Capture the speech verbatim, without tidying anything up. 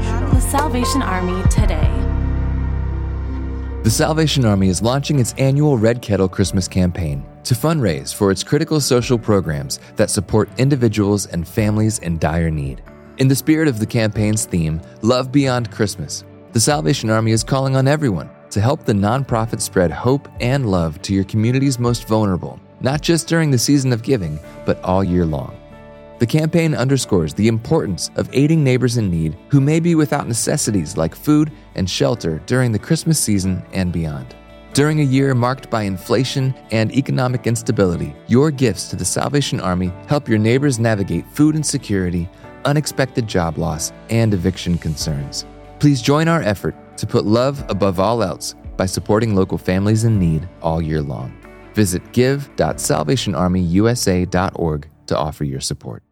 the Salvation Army today. The Salvation Army is launching its annual Red Kettle Christmas Campaign to fundraise for its critical social programs that support individuals and families in dire need. In the spirit of the campaign's theme, Love Beyond Christmas, the Salvation Army is calling on everyone to help the nonprofit spread hope and love to your community's most vulnerable, not just during the season of giving, but all year long. The campaign underscores the importance of aiding neighbors in need who may be without necessities like food and shelter during the Christmas season and beyond. During a year marked by inflation and economic instability, your gifts to the Salvation Army help your neighbors navigate food insecurity, unexpected job loss, and eviction concerns. Please join our effort to put love above all else by supporting local families in need all year long. Visit give dot salvation army u s a dot org to offer your support.